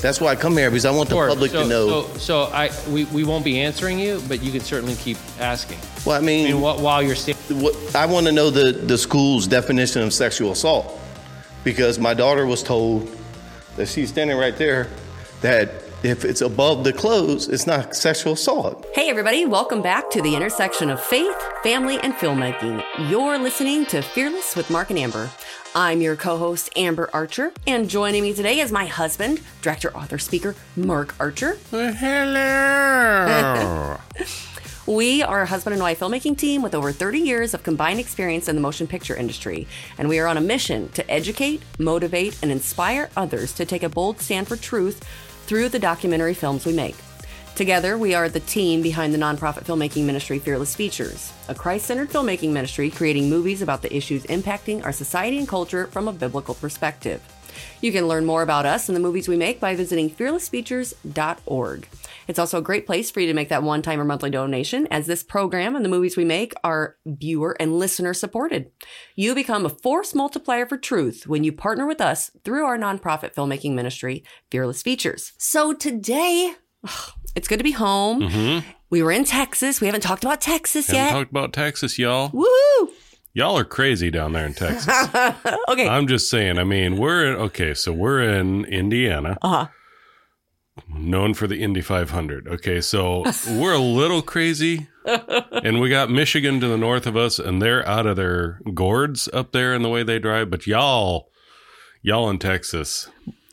That's why I come here, because I want the public to know. So we won't be answering you, but you can certainly keep asking. Well, I mean while you're standing. I want to know the school's definition of sexual assault, because my daughter was told that she's standing right there that if it's above the clothes, it's not sexual assault. Hey, everybody. Welcome back to the intersection of faith, family, and filmmaking. You're listening to Fearless with Mark and Amber. I'm your co-host, Amber Archer, and joining me today is my husband, director, author, speaker, Mark Archer. Hello. We are a husband and wife filmmaking team with over 30 years of combined experience in the motion picture industry, and we are on a mission to educate, motivate, and inspire others to take a bold stand for truth through the documentary films we make. Together, we are the team behind the nonprofit filmmaking ministry Fearless Features, a Christ-centered filmmaking ministry creating movies about the issues impacting our society and culture from a biblical perspective. You can learn more about us and the movies we make by visiting fearlessfeatures.org. It's also a great place for you to make that one-time or monthly donation, as this program and the movies we make are viewer and listener supported. You become a force multiplier for truth when you partner with us through our nonprofit filmmaking ministry, Fearless Features. So today, it's good to be home. Mm-hmm. We were in Texas. We haven't talked about Texas yet. Haven't talked about Texas, y'all. Woo! Y'all are crazy down there in Texas. Okay. I'm just saying, we're in Indiana. Uh-huh. Known for the Indy 500. Okay, so we're a little crazy. And we got Michigan to the north of us, and they're out of their gourds up there in the way they drive. But y'all in Texas.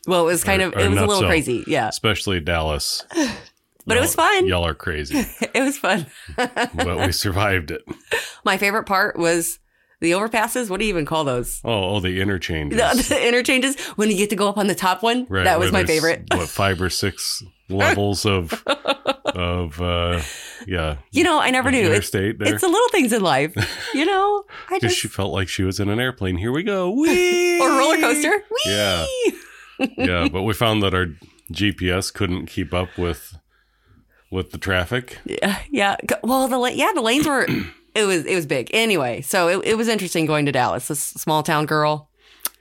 Well, it was a little crazy. Yeah. Especially Dallas. But it was fun. Y'all are crazy. It was fun. But we survived it. My favorite part was the overpasses. What do you even call those? Oh, the interchanges. The interchanges. When you get to go up on the top one. Right, that was my favorite. What, 5 or 6 levels of I never knew. Interstate there. It's the little things in life. I just she felt like she was in an airplane. Here we go. Whee! Or a roller coaster. Whee! Yeah. Yeah, but we found that our GPS couldn't keep up with the traffic. Yeah. Well, the lanes were. It was big. Anyway, so it was interesting going to Dallas. A small town girl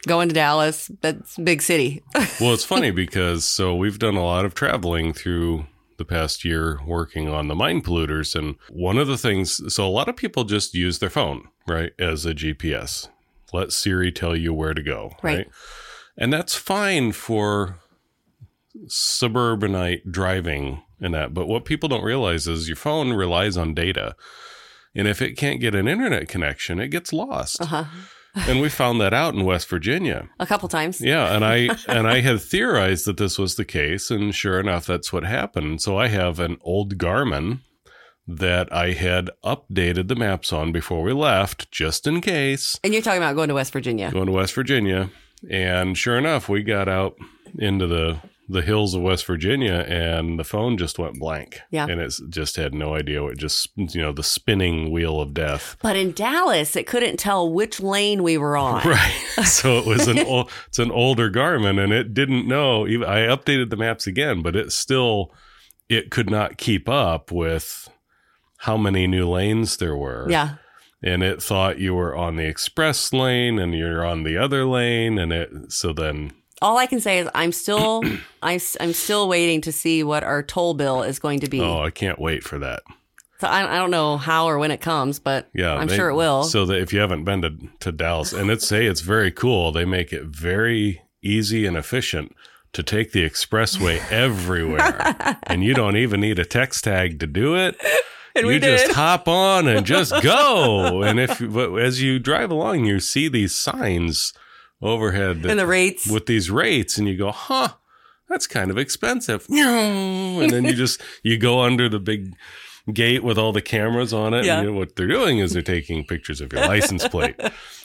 going to Dallas. That's a big city. Well, it's funny because we've done a lot of traveling through the past year working on the mine polluters, and one of the things. So a lot of people just use their phone, right, as a GPS. Let Siri tell you where to go, right? And that's fine for suburbanite driving and that. But what people don't realize is your phone relies on data. And if it can't get an internet connection, it gets lost. Uh-huh. And we found that out in West Virginia. A couple times. Yeah. And I had theorized that this was the case. And sure enough, that's what happened. So I have an old Garmin that I had updated the maps on before we left, just in case. And you're talking about going to West Virginia. Going to West Virginia. And sure enough, we got out into the hills of West Virginia, and the phone just went blank. Yeah. And it just had no idea what the spinning wheel of death. But in Dallas, it couldn't tell which lane we were on. Right. So it was it's an older Garmin, and it didn't know. I updated the maps again, but it could not keep up with how many new lanes there were. Yeah. And it thought you were on the express lane and you're on the other lane. And then all I can say is I'm still waiting to see what our toll bill is going to be. Oh, I can't wait for that. So I don't know how or when it comes, but yeah, I'm sure it will. So that if you haven't been to Dallas, and it's very cool. They make it very easy and efficient to take the expressway everywhere. And you don't even need a text tag to do it. And you just hop on and just go. And as you drive along, you see these signs overhead. And the rates. With these rates. And you go, that's kind of expensive. And then you go under the big gate with all the cameras on it. Yeah. And what they're doing is they're taking pictures of your license plate.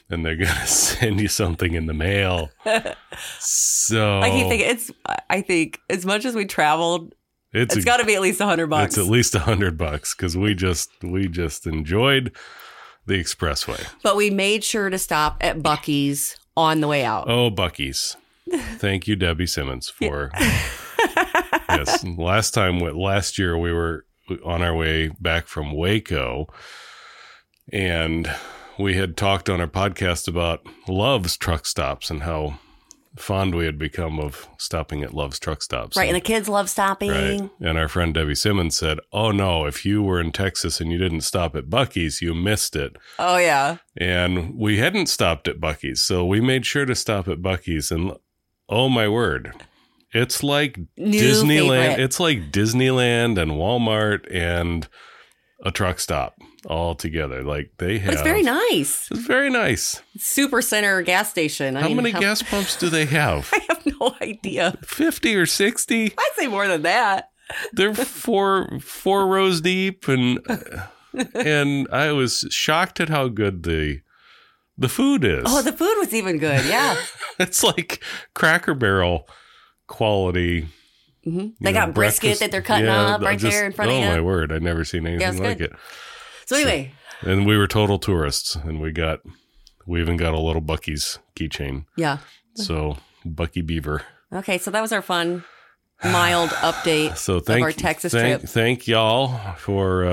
And they're going to send you something in the mail. So. I think as much as we traveled, it's got to be at least $100. It's at least $100 because we just enjoyed the expressway. But we made sure to stop at Buc-ee's on the way out. Oh, Buc-ee's! Thank you, Debbie Simmons, for yes. Last year we were on our way back from Waco, and we had talked on our podcast about Love's truck stops and how fond we had become of stopping at Love's truck stops. Right. And the kids love stopping. Right. And our friend Debbie Simmons said, oh, no, if you were in Texas and you didn't stop at Buc-ee's, you missed it. Oh, yeah. And we hadn't stopped at Buc-ee's. So we made sure to stop at Buc-ee's. And oh, my word. It's like Disneyland. Favorite. It's like Disneyland and Walmart and a truck stop all together. Like they have. But it's very nice. It's very nice. Super Center gas station. How many gas pumps do they have? I have no idea. 50 or 60? I'd say more than that. They're four rows deep, and I was shocked at how good the food is. Oh, the food was even good. Yeah, it's like Cracker Barrel quality. Mm-hmm. They got brisket that they're cutting up right there in front of you. Oh, my word. I've never seen anything like it. So anyway. And we were total tourists. And we even got a little Buc-ee's keychain. Yeah. So Bucky Beaver. Okay. So that was our fun, mild update of our Texas trip. Thank y'all for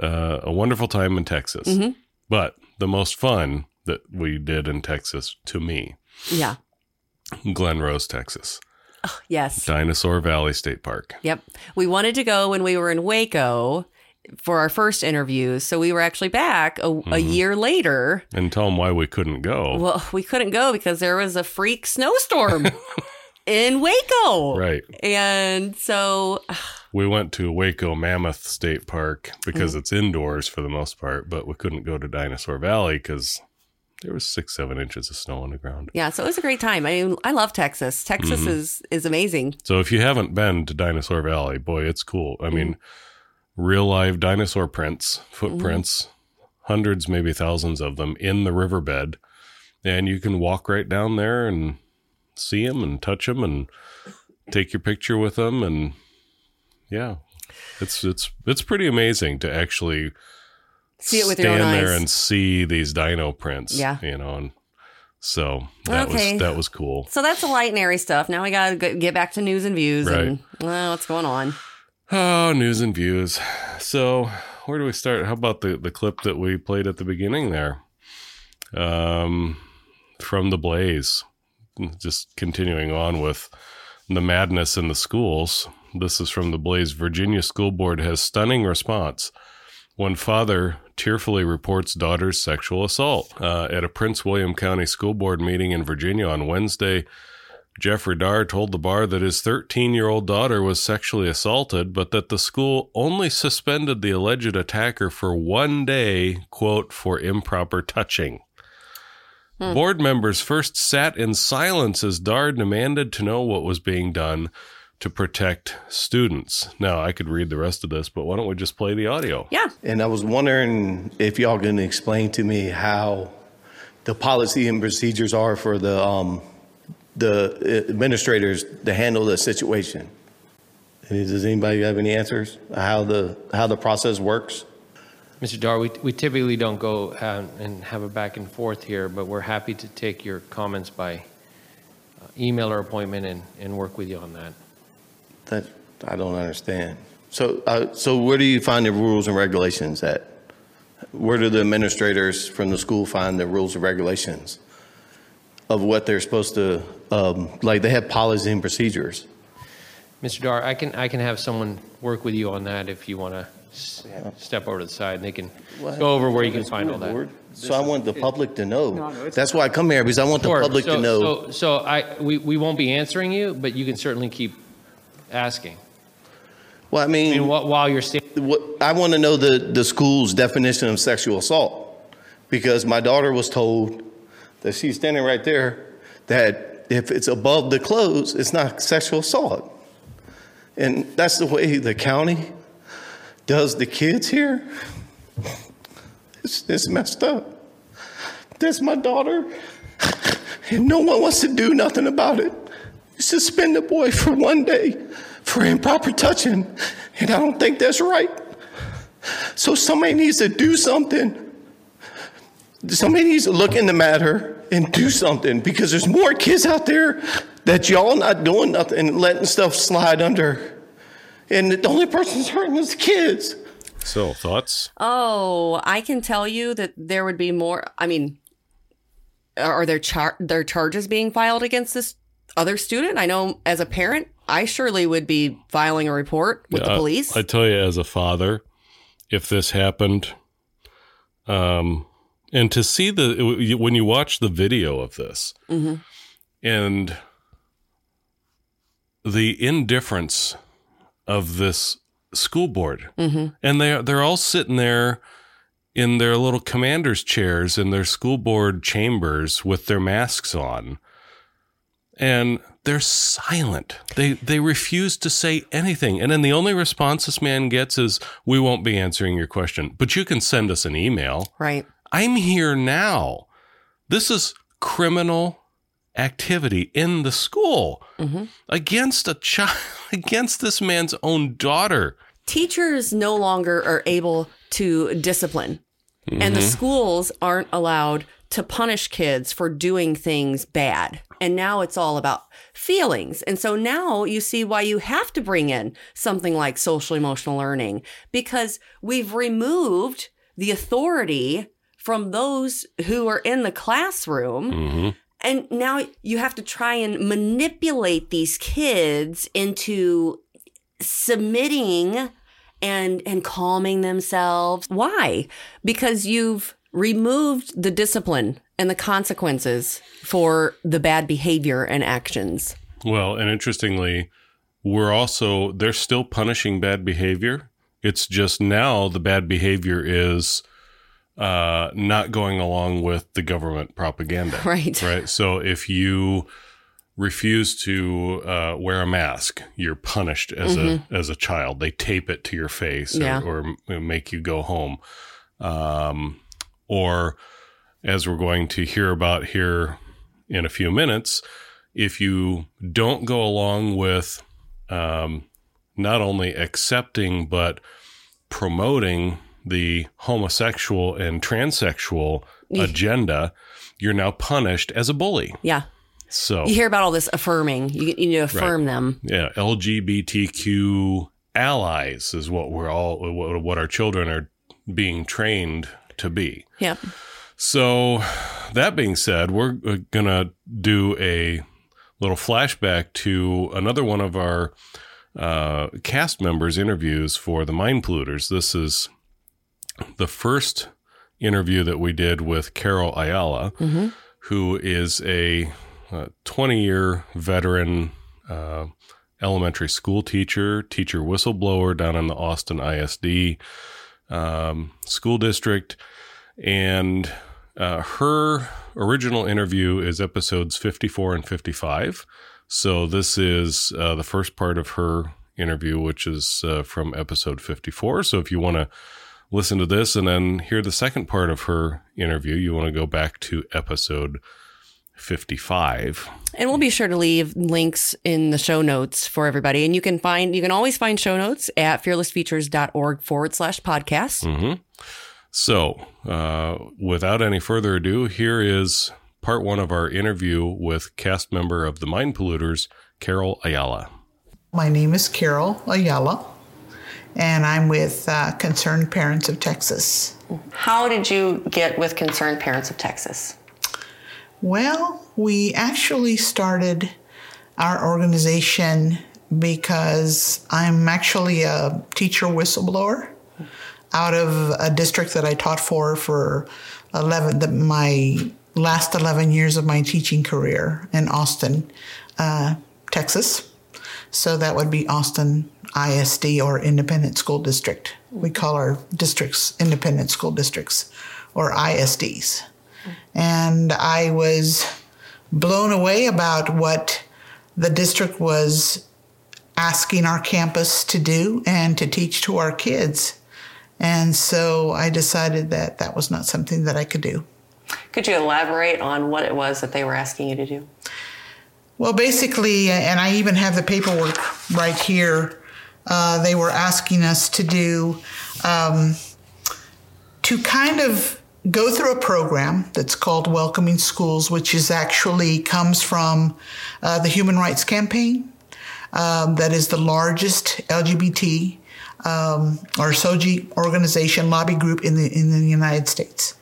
a wonderful time in Texas. Mm-hmm. But the most fun that we did in Texas, to me. Yeah. Glen Rose, Texas. Oh, yes. Dinosaur Valley State Park. Yep. We wanted to go when we were in Waco for our first interview. So we were actually back a year later. And tell them why we couldn't go. Well, we couldn't go because there was a freak snowstorm in Waco. Right. And so we went to Waco Mammoth State Park because it's indoors for the most part, but we couldn't go to Dinosaur Valley because there was 6-7 inches of snow on the ground. Yeah, so it was a great time. I mean, I love Texas. Texas is amazing. So if you haven't been to Dinosaur Valley, boy, it's cool. I mean, real live dinosaur footprints, hundreds, maybe thousands of them in the riverbed. And you can walk right down there and see them and touch them and take your picture with them. And yeah, it's pretty amazing to actually see it with your own eyes. Stand there and see these dino prints. Yeah. You know, and so that was cool. So that's the light and airy stuff. Now we got to get back to news and views. Right. And what's going on? Oh, news and views. So where do we start? How about the clip that we played at the beginning there? From The Blaze. Just continuing on with the madness in the schools. This is from The Blaze. Virginia School Board has stunning response when father tearfully reports daughter's sexual assault. At a Prince William County School Board meeting in Virginia on Wednesday, Jeffrey Dahr told the bar that his 13-year-old daughter was sexually assaulted, but that the school only suspended the alleged attacker for 1 day, quote, for improper touching. Board members first sat in silence as Dahr demanded to know what was being done to protect students. Now, I could read the rest of this, but why don't we just play the audio? Yeah. And I was wondering if y'all can explain to me how the policy and procedures are for the administrators to handle the situation. Does anybody have any answers how the process works? Mr. Dahr, we typically don't go and have a back and forth here, but we're happy to take your comments by email or appointment and work with you on that. That I don't understand. So where do you find the rules and regulations at? Where do the administrators from the school find the rules and regulations of what they're supposed to, like they have policies and procedures? Mr. Dahr, I can have someone work with you on that if you want to step over to the side and they can go over where you can find all that. So I want the public to know. No, that's why I come here, because I want the public to know. So we won't be answering you, but you can certainly keep asking. Well, I mean while you're standing, I want to know the school's definition of sexual assault, because my daughter was told that she's standing right there that if it's above the clothes, it's not sexual assault, and that's the way the county does the kids here. It's messed up. That's my daughter, and no one wants to do nothing about it. Suspend the boy for 1 day for improper touching, and I don't think that's right. So somebody needs to do something. Somebody needs to look in the matter and do something, because there's more kids out there that y'all not doing nothing and letting stuff slide under. And the only person that's hurting is the kids. So, thoughts? Oh, I can tell you that there would be more. I mean, are there charges being filed against this other student? I know as a parent, I surely would be filing a report with the police. I tell you, as a father, if this happened, and to see when you watch the video of this, mm-hmm. and the indifference of this school board, mm-hmm. and they're all sitting there in their little commander's chairs in their school board chambers with their masks on, and they're silent. They refuse to say anything. And then the only response this man gets is, "We won't be answering your question, but you can send us an email." Right. I'm here now. This is criminal activity in the school, mm-hmm. against a child, against this man's own daughter. Teachers no longer are able to discipline, mm-hmm. and the schools aren't allowed to punish kids for doing things bad. And now it's all about feelings. And so now you see why you have to bring in something like social emotional learning, because we've removed the authority from those who are in the classroom. Mm-hmm. And now you have to try and manipulate these kids into submitting and calming themselves. Why? Because you've removed the discipline and the consequences for the bad behavior and actions. Well, and interestingly, they're still punishing bad behavior. It's just now the bad behavior is not going along with the government propaganda. Right. So if you refuse to wear a mask, you're punished as mm-hmm. as a child. They tape it to your face, or make you go home. Or as we're going to hear about here in a few minutes, if you don't go along with not only accepting but promoting the homosexual and transsexual agenda, you're now punished as a bully. Yeah. So you hear about all this affirming. You need to affirm them. Yeah. LGBTQ allies is what what our children are being trained to be. Yep. So that being said, we're going to do a little flashback to another one of our cast members' interviews for the Mind Polluters. This is the first interview that we did with Carol Ayala, mm-hmm. who is a 20-year veteran elementary school teacher whistleblower down in the Austin ISD school district. And her original interview is episodes 54 and 55. So this is the first part of her interview, which is from episode 54. So if you want to listen to this and then hear the second part of her interview, you want to go back to episode 55. And we'll be sure to leave links in the show notes for everybody. And you can always find show notes at fearlessfeatures.org/podcast. Mm-hmm. So without any further ado, here is part one of our interview with cast member of the Mind Polluters, Carol Ayala. My name is Carol Ayala, and I'm with Concerned Parents of Texas. How did you get with Concerned Parents of Texas? Well, we actually started our organization because I'm actually a teacher whistleblower out of a district that I taught for my last 11 years of my teaching career in Austin, Texas. So that would be Austin ISD, or Independent School District. We call our districts Independent School Districts, or ISDs. And I was blown away about what the district was asking our campus to do and to teach to our kids. And so I decided that that was not something that I could do. Could you elaborate on what it was that they were asking you to do? Well, basically, and I even have the paperwork right here, they were asking us to do, to kind of go through a program that's called Welcoming Schools, which is actually comes from the Human Rights Campaign, that is the largest LGBT or SOGI organization lobby group in the United States.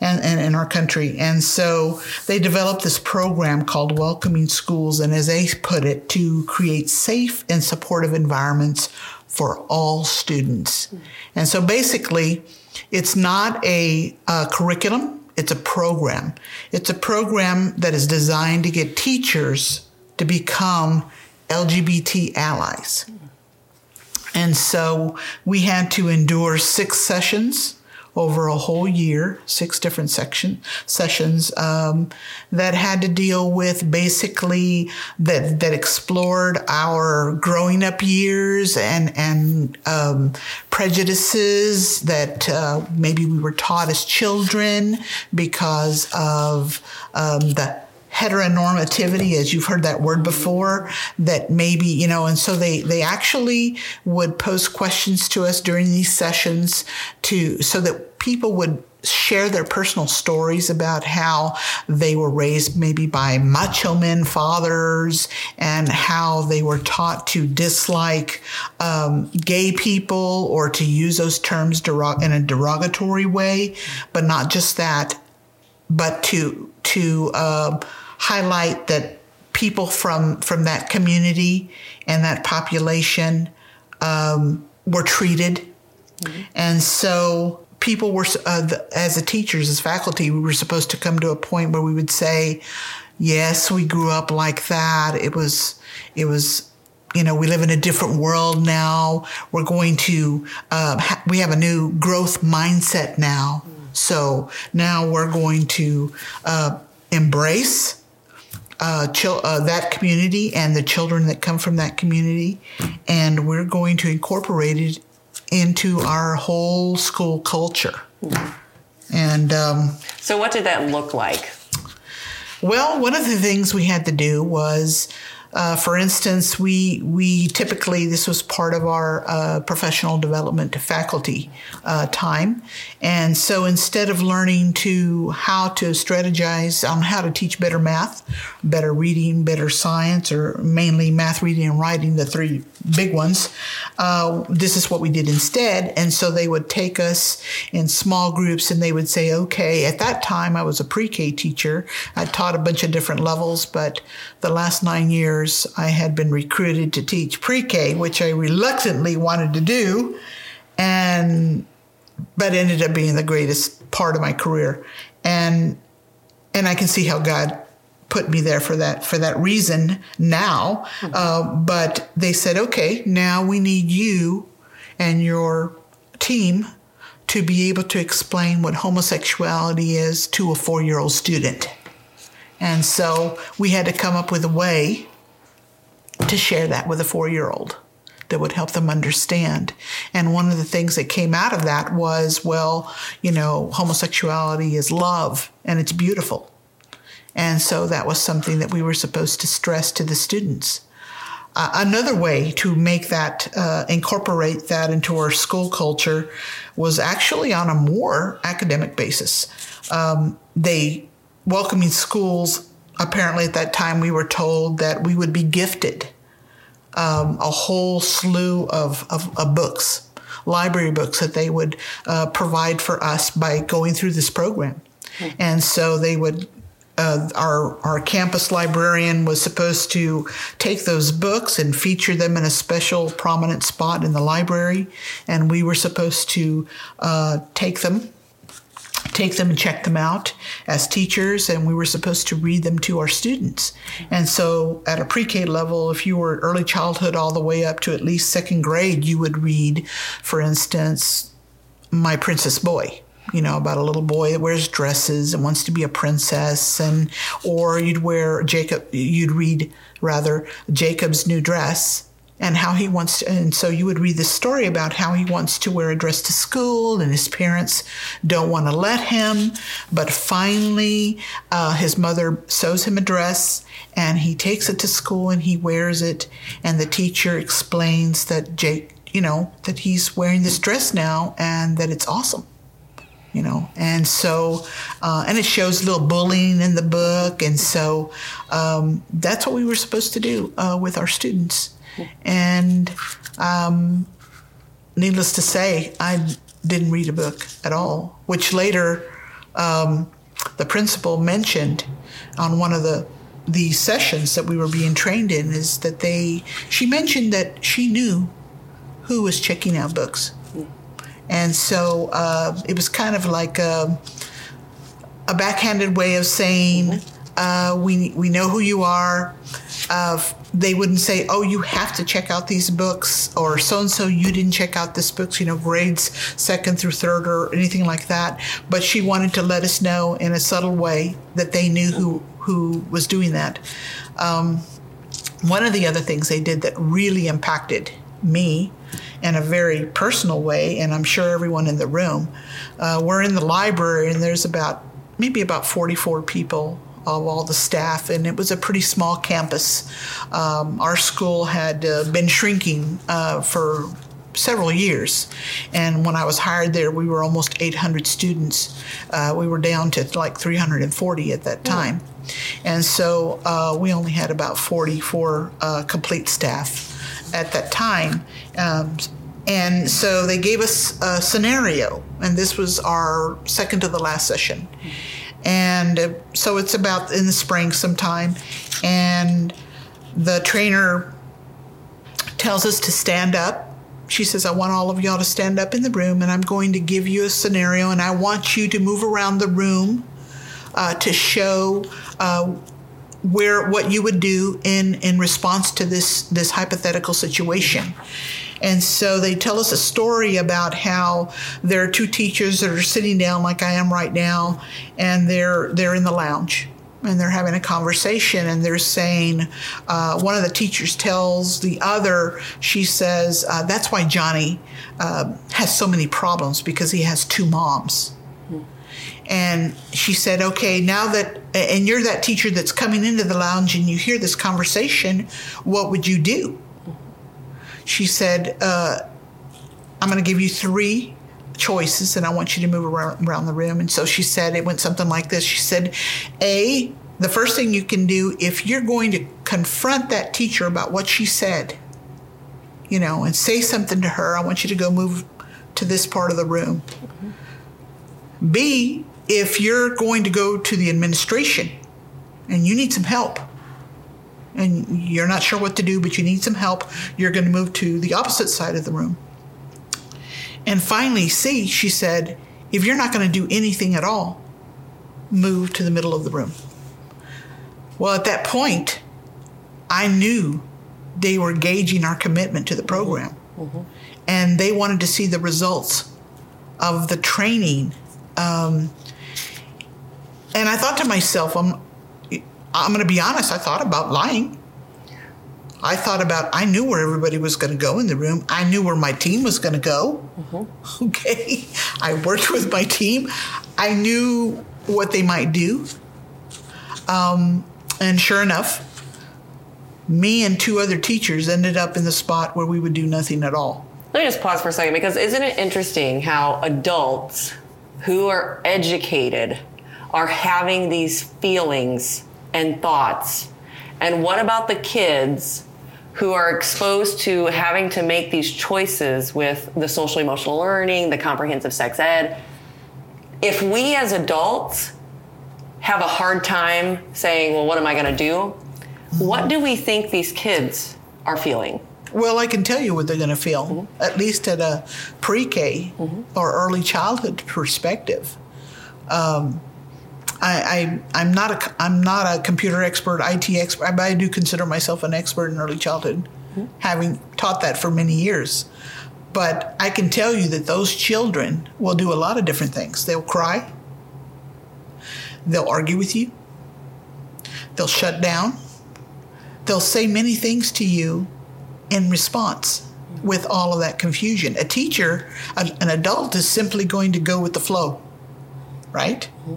and in our country. And so they developed this program called Welcoming Schools, and as they put it, to create safe and supportive environments for all students. And so basically, it's not a curriculum, it's a program. It's a program that is designed to get teachers to become LGBT allies. And so we had to endure 6 sessions over a whole year, 6 different sessions that had to deal with basically that explored our growing up years and prejudices that maybe we were taught as children because of the heteronormativity, as you've heard that word before, that maybe, you know, and so they actually would pose questions to us during these sessions so that people would share their personal stories about how they were raised maybe by macho men fathers and how they were taught to dislike gay people or to use those terms in a derogatory way, but not just that, but to highlight that people from that community and that population were treated. Mm-hmm. And so people were, as teachers, as faculty, we were supposed to come to a point where we would say, yes, we grew up like that. It was, you know, we live in a different world now. We're going to, we have a new growth mindset now. Mm-hmm. So now we're going to embrace that community and the children that come from that community, and we're going to incorporate it into our whole school culture. And so what did that look like? Well, one of the things we had to do was, for instance, we typically, this was part of our professional development to faculty time. And so instead of learning how to strategize on how to teach better math, better reading, better science, or mainly math, reading, and writing, the 3 big ones, this is what we did instead. And so they would take us in small groups and they would say, okay, at that time I was a pre-K teacher. I taught a bunch of different levels, but the last 9 years, I had been recruited to teach pre-K, which I reluctantly wanted to do, but ended up being the greatest part of my career. And I can see how God put me there for that reason now. Mm-hmm. But they said, okay, now we need you and your team to be able to explain what homosexuality is to a 4-year-old student. And so we had to come up with a way to share that with a 4-year-old that would help them understand. And one of the things that came out of that was, well, you know, homosexuality is love and it's beautiful. And so that was something that we were supposed to stress to the students. Another way to make that, incorporate that into our school culture was actually on a more academic basis. Welcoming Schools, apparently at that time we were told that we would be gifted a whole slew of books, library books that they would provide for us by going through this program. Mm-hmm. And so they would, our campus librarian was supposed to take those books and feature them in a special prominent spot in the library, and we were supposed to take them and check them out as teachers, and we were supposed to read them to our students. And so at a pre-K level, if you were early childhood all the way up to at least 2nd grade, you would read, for instance, My Princess Boy, you know, about a little boy that wears dresses and wants to be a princess, or you'd read Jacob's New Dress. And how he wants to, and so you would read the story about how he wants to wear a dress to school, and his parents don't want to let him. But finally, his mother sews him a dress, and he takes it to school and he wears it. And the teacher explains that Jake, you know, that he's wearing this dress now and that it's awesome. You know, and so, and it shows little bullying in the book. And so that's what we were supposed to do with our students. And needless to say, I didn't read a book at all, which later the principal mentioned on one of the sessions that we were being trained in is that she mentioned that she knew who was checking out books. And so it was kind of like a backhanded way of saying, we know who you are. They wouldn't say, oh, you have to check out these books, or so-and-so, you didn't check out this book, grades 2nd through 3rd or anything like that. But she wanted to let us know in a subtle way that they knew who was doing that. One of the other things they did that really impacted me in a very personal way, and I'm sure everyone in the room, we're in the library, and there's about 44 people of all the staff, and it was a pretty small campus. Our school had been shrinking for several years, and when I was hired there, we were almost 800 students. We were down to like 340 at that time. And so we only had about 44 complete staff at that time. And so they gave us a scenario, and this was our second to the last session. And so it's about in the spring sometime, and the trainer tells us to stand up. She says, I want all of y'all to stand up in the room, and I'm going to give you a scenario, and I want you to move around the room to show what you would do in response to this hypothetical situation. And so they tell us a story about how there are two teachers that are sitting down like I am right now, and they're in the lounge, and they're having a conversation, and they're saying, one of the teachers tells the other, she says, that's why Johnny has so many problems, because he has two moms. Mm-hmm. And she said, okay, now that, and you're that teacher that's coming into the lounge and you hear this conversation, what would you do? She said, I'm going to give you 3 choices, and I want you to move around the room. And so she said, it went something like this. She said, A, the first thing you can do if you're going to confront that teacher about what she said, and say something to her, I want you to go move to this part of the room. Mm-hmm. B, if you're going to go to the administration and you need some help, and you're not sure what to do, but you need some help, you're going to move to the opposite side of the room. And finally, C, she said, if you're not going to do anything at all, move to the middle of the room. Well, at that point, I knew they were gauging our commitment to the program. Mm-hmm. And they wanted to see the results of the training. And I thought to myself, I'm going to be honest, I thought about lying. I knew where everybody was going to go in the room. I knew where my team was going to go. Mm-hmm. Okay. I worked with my team. I knew what they might do. And sure enough, me and 2 other teachers ended up in the spot where we would do nothing at all. Let me just pause for a second, because isn't it interesting how adults who are educated are having these feelings and thoughts? And what about the kids who are exposed to having to make these choices with the social emotional learning, the comprehensive sex ed? If we as adults have a hard time saying, well, what am I going to do? What do we think these kids are feeling? Well, I can tell you what they're going to feel, mm-hmm. at least at a pre-K mm-hmm. or early childhood perspective. I'm not a computer expert, IT expert, but I do consider myself an expert in early childhood, mm-hmm. having taught that for many years. But I can tell you that those children will do a lot of different things. They'll cry. They'll argue with you. They'll shut down. They'll say many things to you in response with all of that confusion. A teacher, an adult, is simply going to go with the flow, right? Mm-hmm.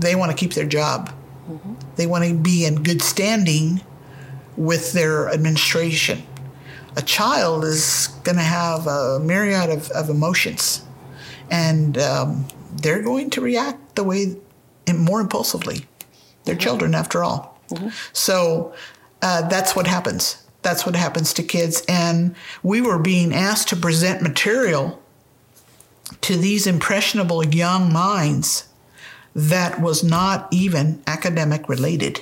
They want to keep their job. Mm-hmm. They want to be in good standing with their administration. A child is going to have a myriad of emotions, and they're going to react the way, and more impulsively. They're mm-hmm. children, after all. Mm-hmm. So that's what happens. That's what happens to kids. And we were being asked to present material to these impressionable young minds that was not even academic related.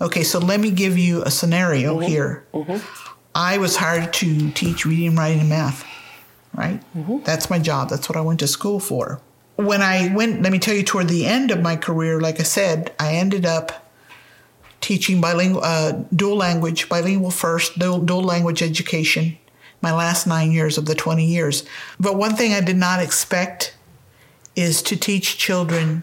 Okay, so let me give you a scenario mm-hmm. here. Mm-hmm. I was hired to teach reading, writing, and math, right? Mm-hmm. That's my job. That's what I went to school for. When I went, let me tell you, toward the end of my career, like I said, I ended up teaching bilingual, dual language, bilingual first, dual language education, my last 9 years of the 20 years. But one thing I did not expect is to teach children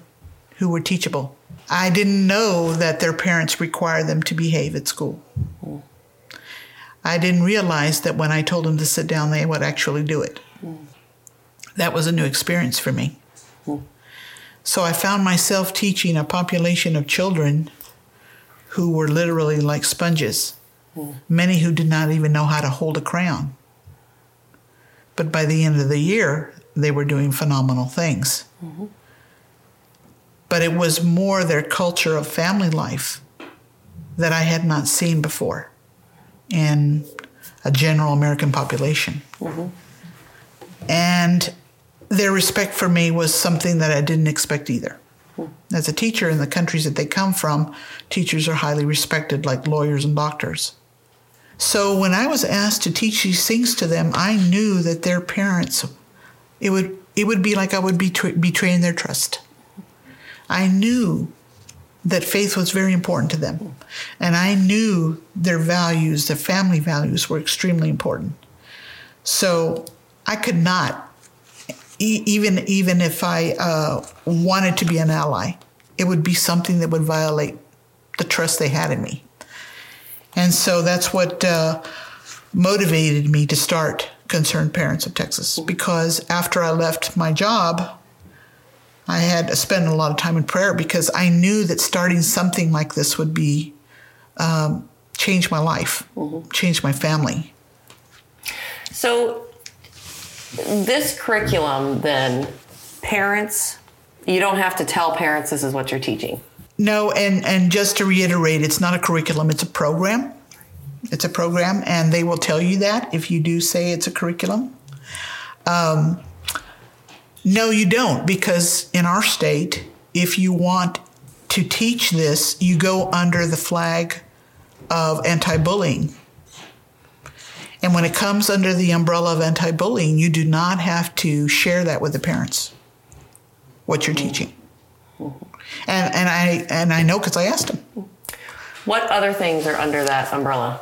who were teachable. I didn't know that their parents required them to behave at school. Mm. I didn't realize that when I told them to sit down, they would actually do it. Mm. That was a new experience for me. Mm. So I found myself teaching a population of children who were literally like sponges, many who did not even know how to hold a crayon. But by the end of the year, they were doing phenomenal things. Mm-hmm. But it was more their culture of family life that I had not seen before in a general American population. Mm-hmm. And their respect for me was something that I didn't expect either. Mm-hmm. As a teacher in the countries that they come from, teachers are highly respected, like lawyers and doctors. So when I was asked to teach these things to them, I knew that their parents, it would be like I would be betraying their trust. I knew that faith was very important to them. And I knew their values, their family values were extremely important. So I could not, even if I wanted to be an ally, it would be something that would violate the trust they had in me. And so that's what motivated me to start Concerned Parents of Texas, because after I left my job, I had to spend a lot of time in prayer because I knew that starting something like this would be change my life, mm-hmm. change my family. So this curriculum, then, parents, you don't have to tell parents this is what you're teaching. No, and just to reiterate, it's not a curriculum, it's a program. It's a program, and they will tell you that if you do say it's a curriculum. No, you don't, because in our state, if you want to teach this, you go under the flag of anti-bullying. And when it comes under the umbrella of anti-bullying, you do not have to share that with the parents, what you're teaching. And I know because I asked them. What other things are under that umbrella?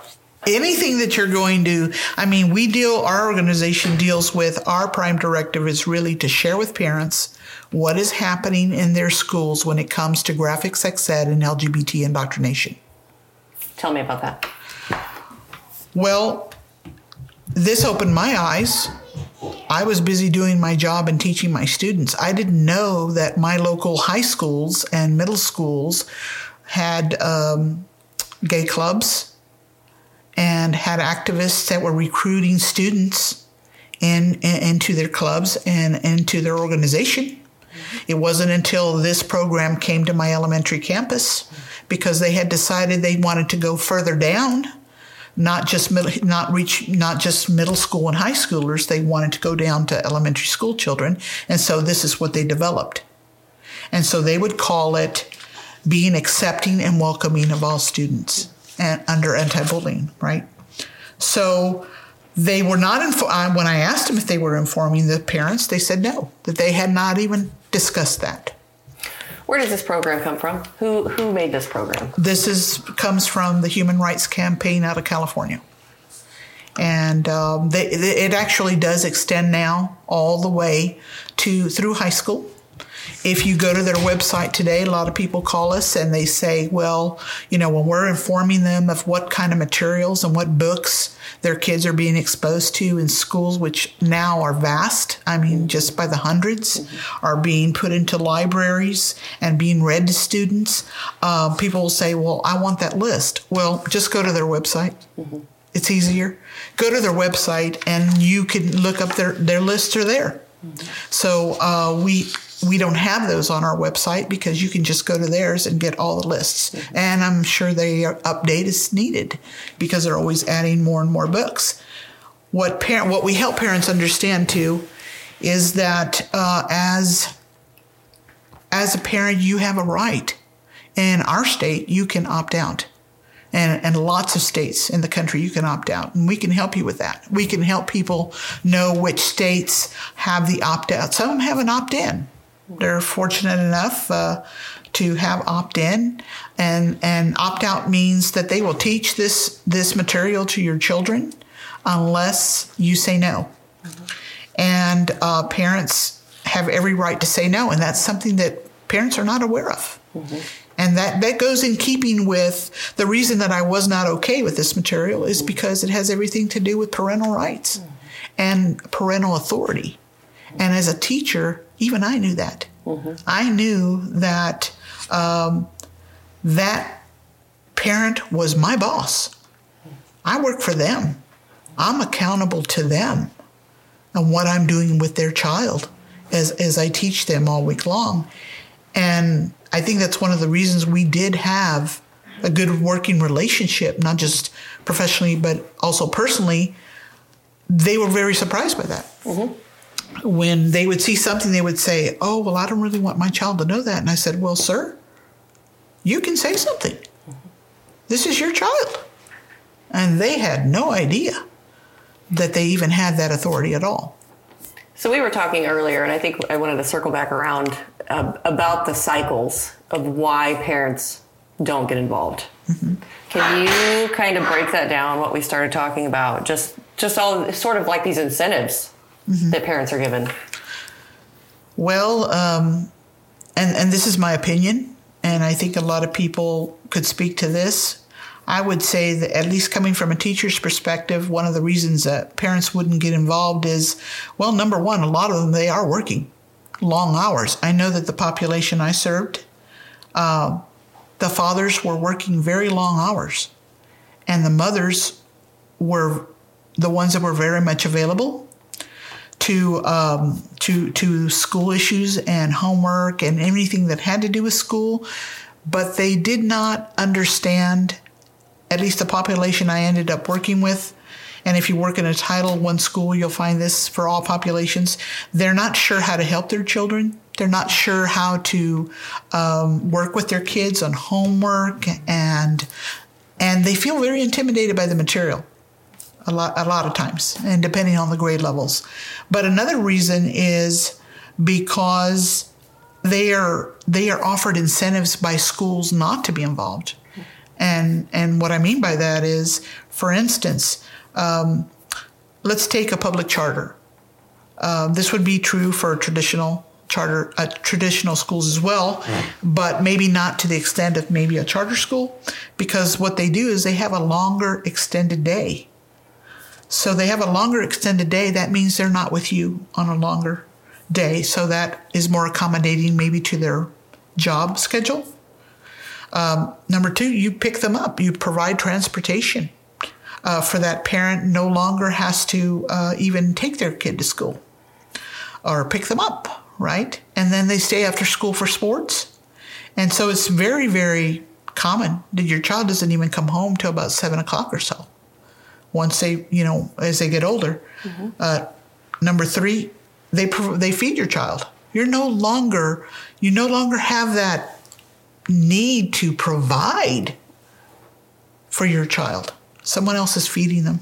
Anything that you're going to, I mean, our organization deals with, our prime directive is really to share with parents what is happening in their schools when it comes to graphic sex ed and LGBT indoctrination. Tell me about that. Well, this opened my eyes. I was busy doing my job and teaching my students. I didn't know that my local high schools and middle schools had gay clubs and had activists that were recruiting students into their clubs and into their organization. Mm-hmm. It wasn't until this program came to my elementary campus because they had decided they wanted to go further down, not just middle school and high schoolers. They wanted to go down to elementary school children, and so this is what they developed. And so they would call it being accepting and welcoming of all students. And under anti-bullying, right? So they were not, when I asked them if they were informing the parents, they said no, that they had not even discussed that. Where does this program come from? Who made this program? This comes from the Human Rights Campaign out of California. And it actually does extend now all the way through high school. If you go to their website today, a lot of people call us and they say, well, you know, when we're informing them of what kind of materials and what books their kids are being exposed to in schools, which now are vast, I mean, just by the hundreds, are being put into libraries and being read to students, people will say, well, I want that list. Well, just go to their website. Mm-hmm. It's easier. Go to their website and you can look up their lists are there. Mm-hmm. So we don't have those on our website because you can just go to theirs and get all the lists. Mm-hmm. And I'm sure they update as needed because they're always adding more and more books. What we help parents understand, too, is that as as a parent, you have a right. In our state, you can opt out. And lots of states in the country, you can opt out. And we can help you with that. We can help people know which states have the opt-out. Some of them have an opt-in. They're fortunate enough to have opt-in. And opt-out means that they will teach this material to your children unless you say no. Mm-hmm. And parents have every right to say no. And that's something that parents are not aware of. Mm-hmm. And that goes in keeping with the reason that I was not okay with this material is because it has everything to do with parental rights and parental authority. And as a teacher, even I knew that. Mm-hmm. I knew that that parent was my boss. I work for them. I'm accountable to them and what I'm doing with their child as I teach them all week long. And I think that's one of the reasons we did have a good working relationship, not just professionally, but also personally. They were very surprised by that. Mm-hmm. When they would see something, they would say, oh, well, I don't really want my child to know that. And I said, well, sir, you can say something. Mm-hmm. This is your child. And they had no idea that they even had that authority at all. So we were talking earlier, and I think I wanted to circle back around about the cycles of why parents don't get involved. Mm-hmm. Can you kind of break that down, what we started talking about, just all sort of like these incentives mm-hmm. that parents are given? Well, and this is my opinion, and I think a lot of people could speak to this. I would say that, at least coming from a teacher's perspective, one of the reasons that parents wouldn't get involved is, well, number one, a lot of them, they are working long hours. I know that the population I served, the fathers were working very long hours, and the mothers were the ones that were very much available to school issues and homework and anything that had to do with school, but they did not understand, at least the population I ended up working with. And if you work in a Title I school, you'll find this for all populations. They're not sure how to help their children. They're not sure how to work with their kids on homework. And they feel very intimidated by the material a lot of times, and depending on the grade levels. But another reason is because they are offered incentives by schools not to be involved. And what I mean by that is, for instance, let's take a public charter. This would be true for traditional charter, traditional schools as well, but maybe not to the extent of maybe a charter school, because what they do is they have a longer extended day. So they have a longer extended day. That means they're not with you on a longer day. So that is more accommodating maybe to their job schedule. Number two, you pick them up. You provide transportation for that parent. No longer has to even take their kid to school or pick them up, right? And then they stay after school for sports. And so it's very, very common that your child doesn't even come home till about 7 o'clock or so, once they, as they get older. Mm-hmm. Number three, they feed your child. You no longer have that need to provide for your child. Someone else is feeding them.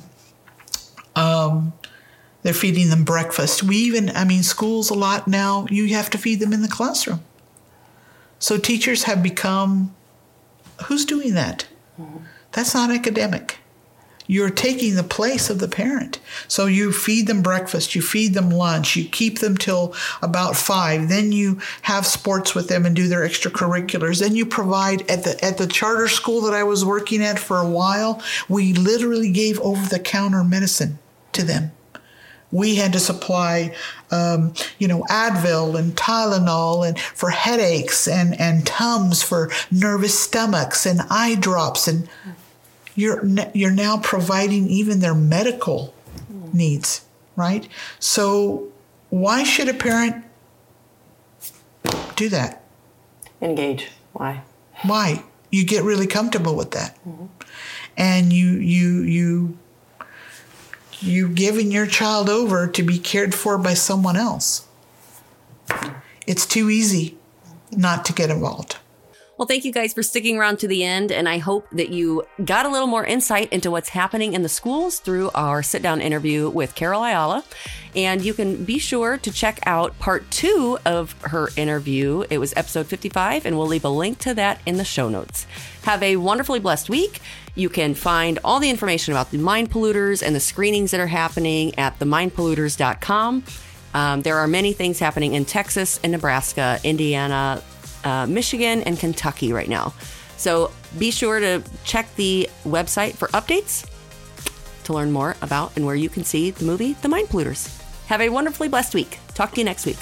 They're feeding them breakfast. Schools a lot now, you have to feed them in the classroom. So teachers have become, who's doing that? Mm-hmm. That's not academic. You're taking the place of the parent. So you feed them breakfast, you feed them lunch, you keep them till about 5. Then you have sports with them and do their extracurriculars. Then you provide at the charter school that I was working at for a while, we literally gave over-the-counter medicine to them. We had to supply, Advil and Tylenol and for headaches and Tums for nervous stomachs and eye drops and. You're now providing even their medical needs, right? So why should a parent do that? Engage. Why? Why? You get really comfortable with that. Mm-hmm. And you giving your child over to be cared for by someone else. It's too easy not to get involved. Well, thank you guys for sticking around to the end, and I hope that you got a little more insight into what's happening in the schools through our sit-down interview with Carol Ayala. And you can be sure to check out part 2 of her interview. It was episode 55, and we'll leave a link to that in the show notes. Have a wonderfully blessed week. You can find all the information about the Mind Polluters and the screenings that are happening at themindpolluters.com. There are many things happening in Texas and Nebraska, Indiana, Michigan and Kentucky right now. So be sure to check the website for updates to learn more about and where you can see the movie The Mind Polluters. Have a wonderfully blessed week. Talk to you next week.